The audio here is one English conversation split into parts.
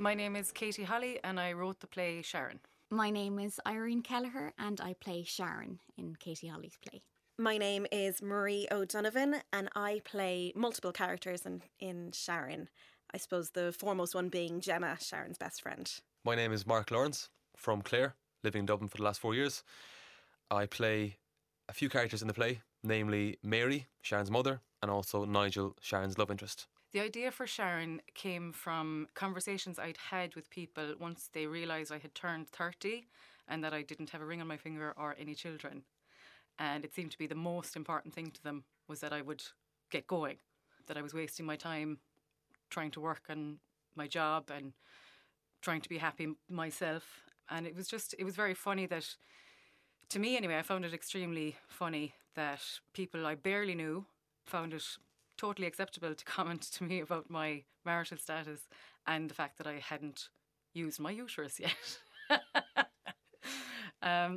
My name is Katie Holly and I wrote the play Sharon. My name is Irene Kelleher and I play Sharon in Katie Holly's play. My name is Marie O'Donovan and I play multiple characters in Sharon. I suppose the foremost one being Gemma, Sharon's best friend. My name is Mark Lawrence from Clare, living in Dublin for the last 4 years. I play a few characters in the play, namely Mary, Sharon's mother, and also Nigel, Sharon's love interest. The idea for Sharon came from conversations I'd had with people once they realised I had turned 30 and that I didn't have a ring on my finger or any children. And it seemed to be the most important thing to them was that I would get going, that I was wasting my time trying to work on my job and trying to be happy myself. And it was very funny that, to me anyway, I found it extremely funny that people I barely knew found it totally acceptable to comment to me about my marital status and the fact that I hadn't used my uterus yet.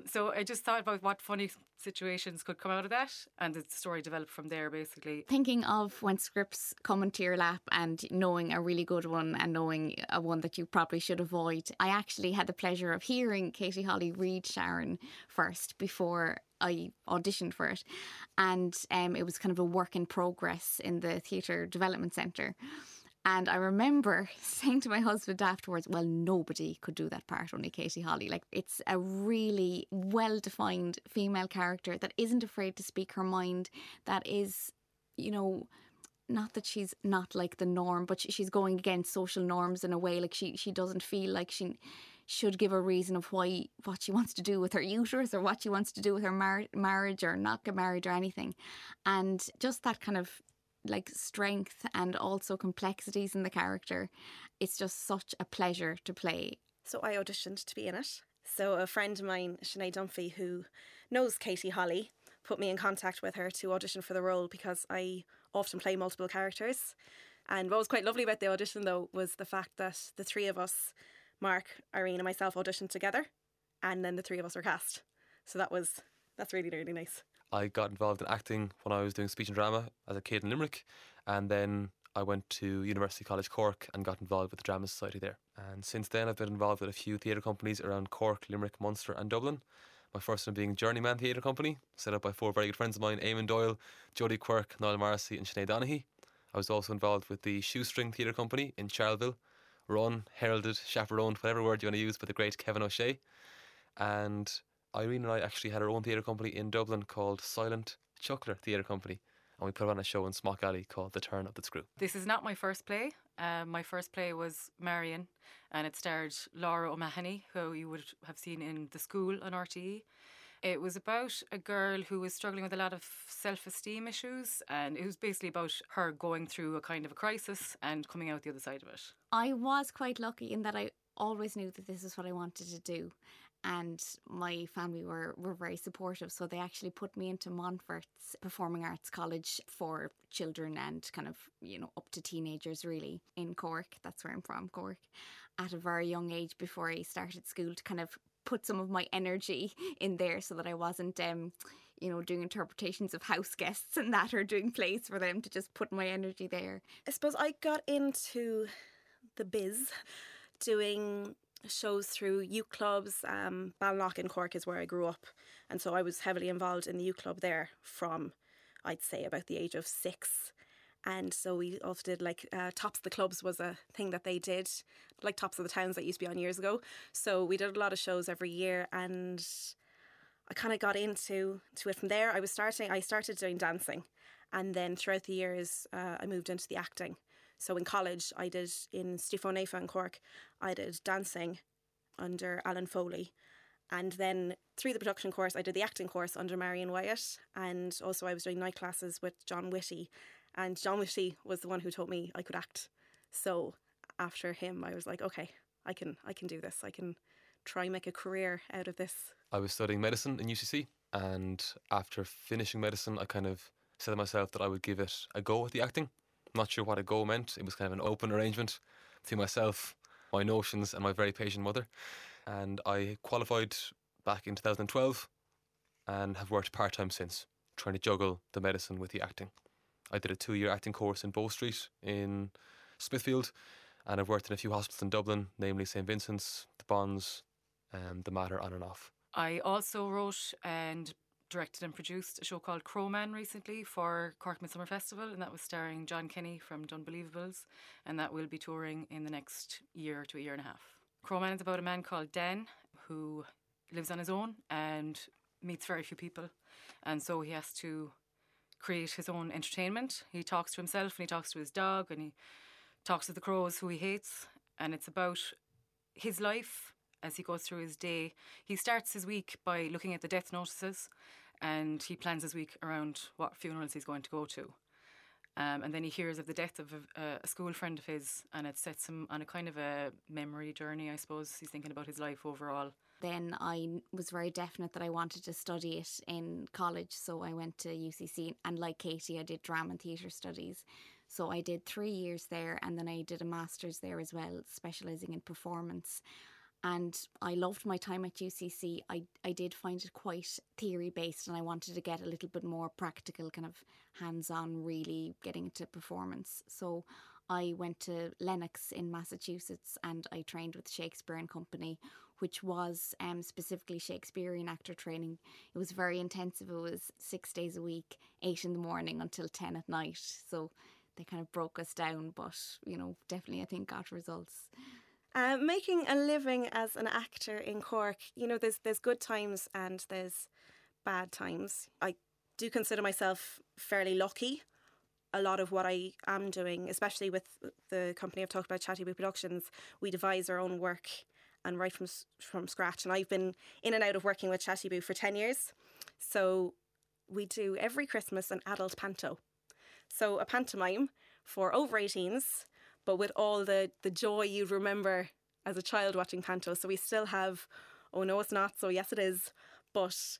So I just thought about what funny situations could come out of that, and the story developed from there basically. Thinking of when scripts come into your lap and knowing a really good one and knowing a one that you probably should avoid, I actually had the pleasure of hearing Katie Holly read Sharon first before I auditioned for it, and it was kind of a work in progress in the Theatre Development Centre. And I remember saying to my husband afterwards, well, nobody could do that part, only Katie Holly. Like, it's a really well-defined female character that isn't afraid to speak her mind, that is, you know, not that she's not like the norm, but she's going against social norms in a way. Like, she doesn't feel like she should give a reason of why, what she wants to do with her uterus or what she wants to do with her marriage or not get married or anything. And just that kind of like strength and also complexities in the character. It's just such a pleasure to play. So I auditioned to be in it. So a friend of mine, Sinead Dunphy, who knows Katie Holly, put me in contact with her to audition for the role because I often play multiple characters. And what was quite lovely about the audition though was the fact that the three of us, Mark, Irene and myself, auditioned together and then the three of us were cast. So that's really, really nice. I got involved in acting when I was doing speech and drama as a kid in Limerick, and then I went to University College Cork and got involved with the Drama Society there. And since then I've been involved with a few theatre companies around Cork, Limerick, Munster and Dublin. My first one being Journeyman Theatre Company, set up by four very good friends of mine, Eamon Doyle, Jodie Quirk, Noel Marcy and Sinead Donaghy. I was also involved with the Shoestring Theatre Company in Charleville, run, heralded, chaperoned, whatever word you want to use, by the great Kevin O'Shea. And Irene and I actually had our own theatre company in Dublin called Silent Chuckler Theatre Company, and we put on a show in Smock Alley called The Turn of the Screw. This is not my first play. My first play was Marion, and it starred Laura O'Mahony, who you would have seen in The School on RTE. It was about a girl who was struggling with a lot of self-esteem issues, and it was basically about her going through a kind of a crisis and coming out the other side of it. I was quite lucky in that I always knew that this is what I wanted to do. And my family were very supportive, so they actually put me into Montfort's Performing Arts College for children and kind of, you know, up to teenagers really in Cork. That's where I'm from, Cork, at a very young age before I started school, to kind of put some of my energy in there so that I wasn't you know, doing interpretations of house guests and that, or doing plays for them, to just put my energy there. I suppose I got into the biz doing shows through youth clubs. Ballinlock in Cork is where I grew up, and so I was heavily involved in the youth club there from, I'd say, about the age of 6. And so we also did like Tops of the Clubs was a thing that they did, like Tops of the Towns that used to be on years ago. So we did a lot of shows every year, and I kind of got into it from there. I started doing dancing, and then throughout the years I moved into the acting. So in college, I did, in Stephen O'Neifa in Cork, I did dancing under Alan Foley. And then through the production course, I did the acting course under Marion Wyatt. And also I was doing night classes with John Whitty. And John Whitty was the one who taught me I could act. So after him, I was like, OK, I can do this. I can try and make a career out of this. I was studying medicine in UCC. And after finishing medicine, I kind of said to myself that I would give it a go at the acting. Not sure what a go meant. It was kind of an open arrangement to myself, my notions and my very patient mother. And I qualified back in 2012 and have worked part-time since, trying to juggle the medicine with the acting. I did a 2-year acting course in Bow Street in Smithfield, and I've worked in a few hospitals in Dublin, namely St Vincent's, the Bonds, the Mater, on and off. I also wrote and directed and produced a show called Crowman recently for Cork Midsummer Festival, and that was starring John Kenny from Dunbelievables, and that will be touring in the next year to a year and a half. Crowman is about a man called Dan who lives on his own and meets very few people, and so he has to create his own entertainment. He talks to himself and he talks to his dog and he talks to the crows who he hates, and it's about his life as he goes through his day. He starts his week by looking at the death notices and he plans his week around what funerals he's going to go to. And then he hears of the death of a school friend of his, and it sets him on a kind of a memory journey, I suppose. He's thinking about his life overall. Then I was very definite that I wanted to study it in college, so I went to UCC, and like Katie, I did drama and theatre studies. So I did 3 years there, and then I did a master's there as well, specialising in performance. And I loved my time at UCC. I did find it quite theory-based, and I wanted to get a little bit more practical, kind of hands-on, really getting into performance. So I went to Lenox in Massachusetts and I trained with Shakespeare and Company, which was specifically Shakespearean actor training. It was very intensive. It was 6 days a week, 8 in the morning until 10 at night. So they kind of broke us down, but, you know, definitely I think got results. Making a living as an actor in Cork, you know, there's good times and there's bad times. I do consider myself fairly lucky. A lot of what I am doing, especially with the company I've talked about, Chatty Boo Productions, we devise our own work and write from scratch. And I've been in and out of working with Chatty Boo for 10 years. So we do every Christmas an adult panto. So a pantomime for over 18s, but with all the joy you'd remember as a child watching panto. So we still have, oh no it's not, so yes it is, but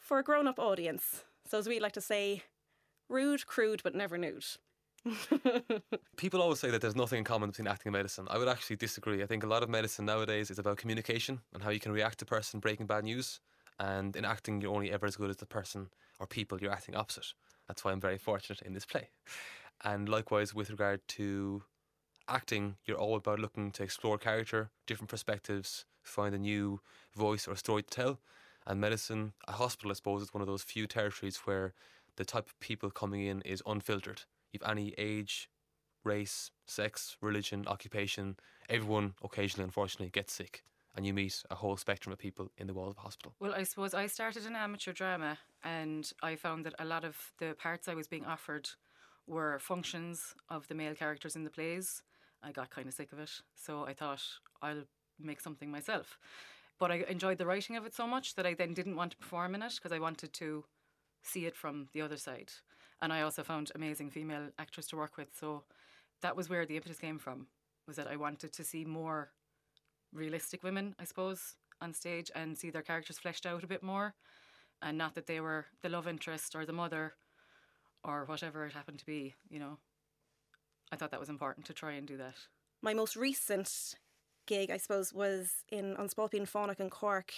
for a grown-up audience. So as we like to say, rude, crude, but never nude. People always say that there's nothing in common between acting and medicine. I would actually disagree. I think a lot of medicine nowadays is about communication and how you can react to a person breaking bad news. And in acting, you're only ever as good as the person or people you're acting opposite. That's why I'm very fortunate in this play. And likewise, with regard to acting, you're all about looking to explore character, different perspectives, find a new voice or story to tell. And medicine, a hospital, I suppose, is one of those few territories where the type of people coming in is unfiltered. You've any age, race, sex, religion, occupation. Everyone occasionally, unfortunately, gets sick. And you meet a whole spectrum of people in the walls of a hospital. Well, I suppose I started in amateur drama and I found that a lot of the parts I was being offered were functions of the male characters in the plays. I got kind of sick of it. So I thought, I'll make something myself. But I enjoyed the writing of it so much that I then didn't want to perform in it because I wanted to see it from the other side. And I also found amazing female actors to work with, so that was where the impetus came from, was that I wanted to see more realistic women, I suppose, on stage and see their characters fleshed out a bit more, and not that they were the love interest or the mother or whatever it happened to be, you know. I thought that was important to try and do that. My most recent gig, I suppose, was on Spalpeen Phonak in Cork,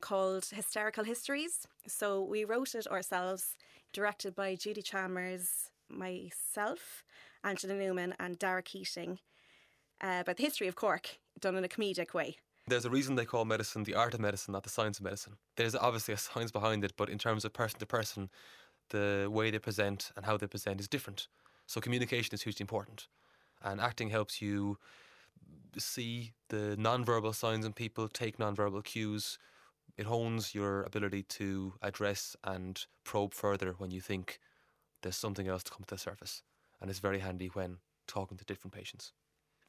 called Hysterical Histories. So we wrote it ourselves, directed by Judy Chalmers, myself, Angela Newman and Dara Keating, about the history of Cork, done in a comedic way. There's a reason they call medicine the art of medicine, not the science of medicine. There's obviously a science behind it, but in terms of person to person, the way they present and how they present is different. So communication is hugely important. And acting helps you see the non-verbal signs in people, take non-verbal cues. It hones your ability to address and probe further when you think there's something else to come to the surface. And it's very handy when talking to different patients.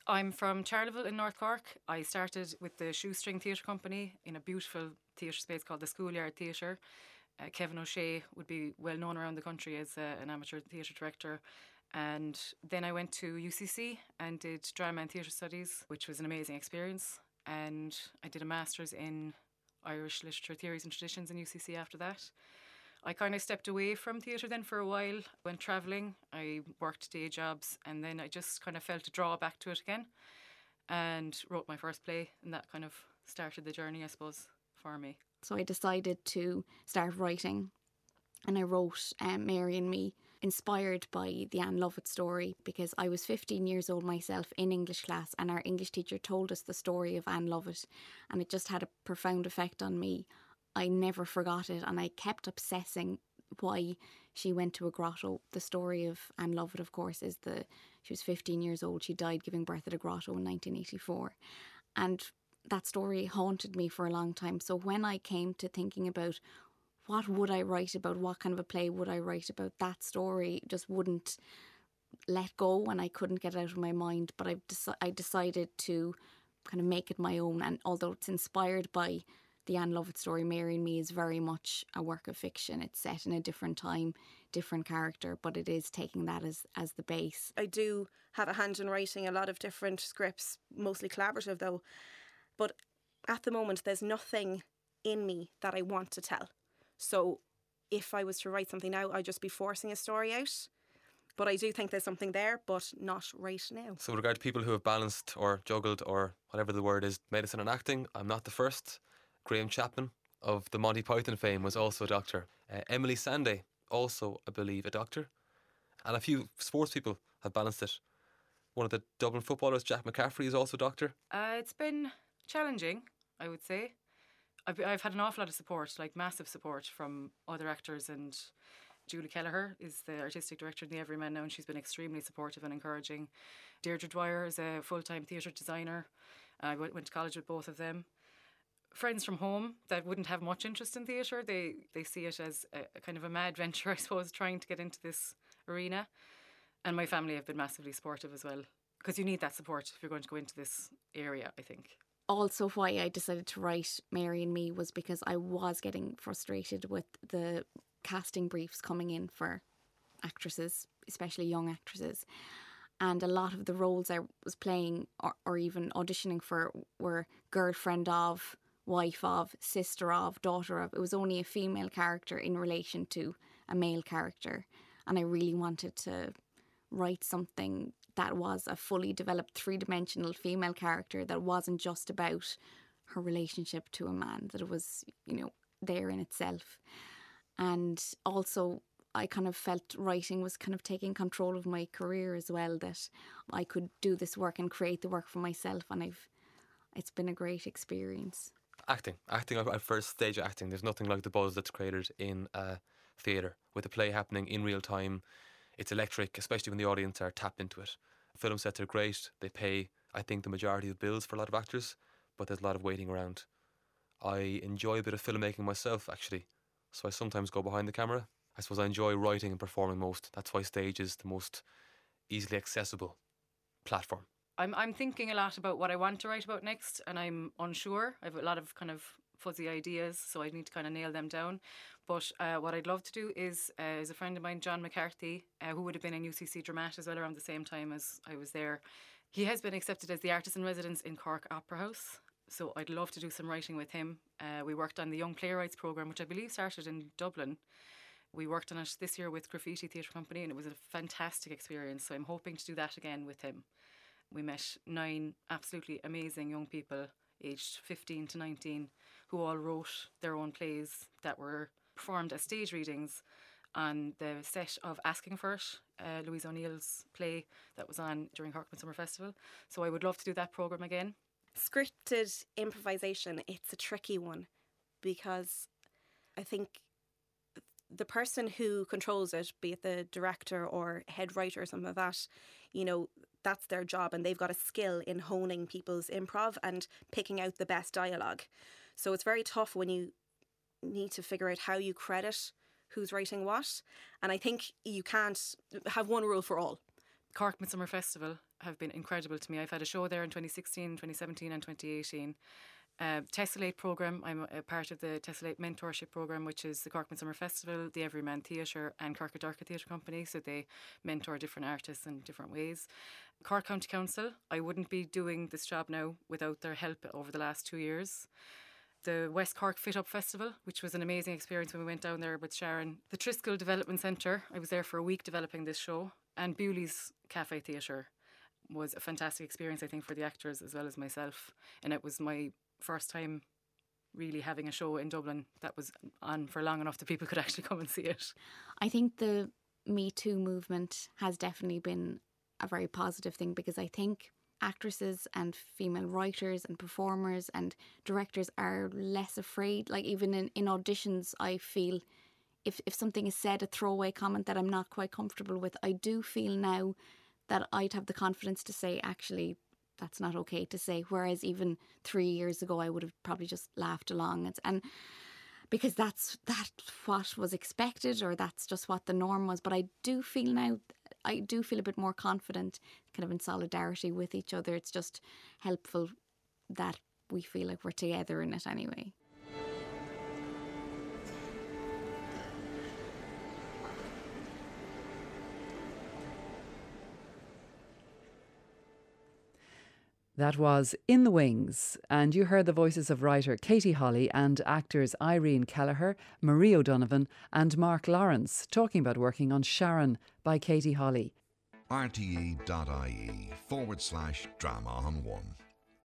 I'm from Charleville in North Cork. I started with the Shoestring Theatre Company in a beautiful theatre space called the Schoolyard Theatre. Kevin O'Shea would be well known around the country as an amateur theatre director. And then I went to UCC and did drama and theatre studies, which was an amazing experience. And I did a master's in Irish literature theories and traditions in UCC after that. I kind of stepped away from theatre then for a while, went travelling, I worked day jobs, and then I just kind of felt a draw back to it again and wrote my first play, and that kind of started the journey, I suppose, for me. So I decided to start writing, and I wrote Mary and Me, inspired by the Anne Lovett story, because I was 15 years old myself in English class, and our English teacher told us the story of Anne Lovett, and it just had a profound effect on me. I never forgot it, and I kept obsessing why she went to a grotto. The story of Anne Lovett, of course, is that she was 15 years old, she died giving birth at a grotto in 1984. And that story haunted me for a long time. So when I came to thinking about what would I write about, what kind of a play would I write about, that story just wouldn't let go and I couldn't get it out of my mind. But I decided to kind of make it my own. And although it's inspired by the Anne Lovett story, Mary and Me is very much a work of fiction. It's set in a different time, different character, but it is taking that as the base. I do have a hand in writing a lot of different scripts, mostly collaborative though. But at the moment, there's nothing in me that I want to tell. So if I was to write something now, I'd just be forcing a story out. But I do think there's something there, but not right now. So with regard to people who have balanced or juggled or whatever the word is, medicine and acting, I'm not the first. Graham Chapman of the Monty Python fame was also a doctor. Emily Sanday, also, I believe, a doctor. And a few sports people have balanced it. One of the Dublin footballers, Jack McCaffrey, is also a doctor. It's been challenging, I would say. I've had an awful lot of support, like massive support from other actors, and Julie Kelleher is the artistic director in The Everyman now, and she's been extremely supportive and encouraging. Deirdre Dwyer is a full-time theatre designer. I went to college with both of them. Friends from home that wouldn't have much interest in theatre, they see it as a kind of a mad venture, I suppose, trying to get into this arena. And my family have been massively supportive as well, because you need that support if you're going to go into this area, I think. Also why I decided to write Mary and Me was because I was getting frustrated with the casting briefs coming in for actresses, especially young actresses. And a lot of the roles I was playing or even auditioning for were girlfriend of, wife of, sister of, daughter of. It was only a female character in relation to a male character. And I really wanted to write something that was a fully developed three-dimensional female character that wasn't just about her relationship to a man, that it was, you know, there in itself. And also I kind of felt writing was kind of taking control of my career as well, that I could do this work and create the work for myself, and it's been a great experience. Acting at first stage acting, there's nothing like the buzz that's created in theatre, with the play happening in real time. It's electric, especially when the audience are tapped into it. Film sets are great. They pay, I think, the majority of bills for a lot of actors, but there's a lot of waiting around. I enjoy a bit of filmmaking myself, actually, so I sometimes go behind the camera. I suppose I enjoy writing and performing most. That's why stage is the most easily accessible platform. I'm thinking a lot about what I want to write about next, and I'm unsure. I have a lot of kind of fuzzy ideas, so I need to kind of nail them down. But what I'd love to do is a friend of mine, John McCarthy, who would have been in UCC Dramat as well around the same time as I was there. He has been accepted as the artist in residence in Cork Opera House, so I'd love to do some writing with him. We worked on the Young Playwrights programme, which I believe started in Dublin. We worked on it this year with Graffiti Theatre Company, and it was a fantastic experience, so I'm hoping to do that again with him. We met 9 absolutely amazing young people aged 15 to 19 who all wrote their own plays that were performed as stage readings on the set of Asking for It, Louise O'Neill's play that was on during Cork Midsummer Festival. So I would love to do that programme again. Scripted improvisation, it's a tricky one, because I think the person who controls it, be it the director or head writer or something like that, you know, that's their job, and they've got a skill in honing people's improv and picking out the best dialogue. So it's very tough when you need to figure out how you credit who's writing what. And I think you can't have one rule for all. Cork Midsummer Festival have been incredible to me. I've had a show there in 2016, 2017 and 2018. Tessellate programme, I'm a part of the Tessellate mentorship programme, which is the Cork Midsummer Festival, the Everyman Theatre and Cork Darka Theatre Company, so they mentor different artists in different ways. Cork County Council, I wouldn't be doing this job now without their help over the last 2 years. The West Cork Fit Up Festival, which was an amazing experience when we went down there with Sharon. The Triskel Development Centre, I was there for a week developing this show, and Bewley's Cafe Theatre was a fantastic experience, I think, for the actors as well as myself, and it was my first time really having a show in Dublin that was on for long enough that people could actually come and see it. I think the Me Too movement has definitely been a very positive thing, because I think actresses and female writers and performers and directors are less afraid. Like, even in auditions, I feel if something is said, a throwaway comment that I'm not quite comfortable with, I do feel now that I'd have the confidence to say, actually, that's not okay to say. Whereas even 3 years ago, I would have probably just laughed along. And because that's what was expected, or that's just what the norm was. But I do feel now, I do feel a bit more confident, kind of in solidarity with each other. It's just helpful that we feel like we're together in it anyway. That was In the Wings, and you heard the voices of writer Katie Holly and actors Irene Kelleher, Marie O'Donovan and Mark Lawrence talking about working on Sharon by Katie Holly. RTE.ie/drama1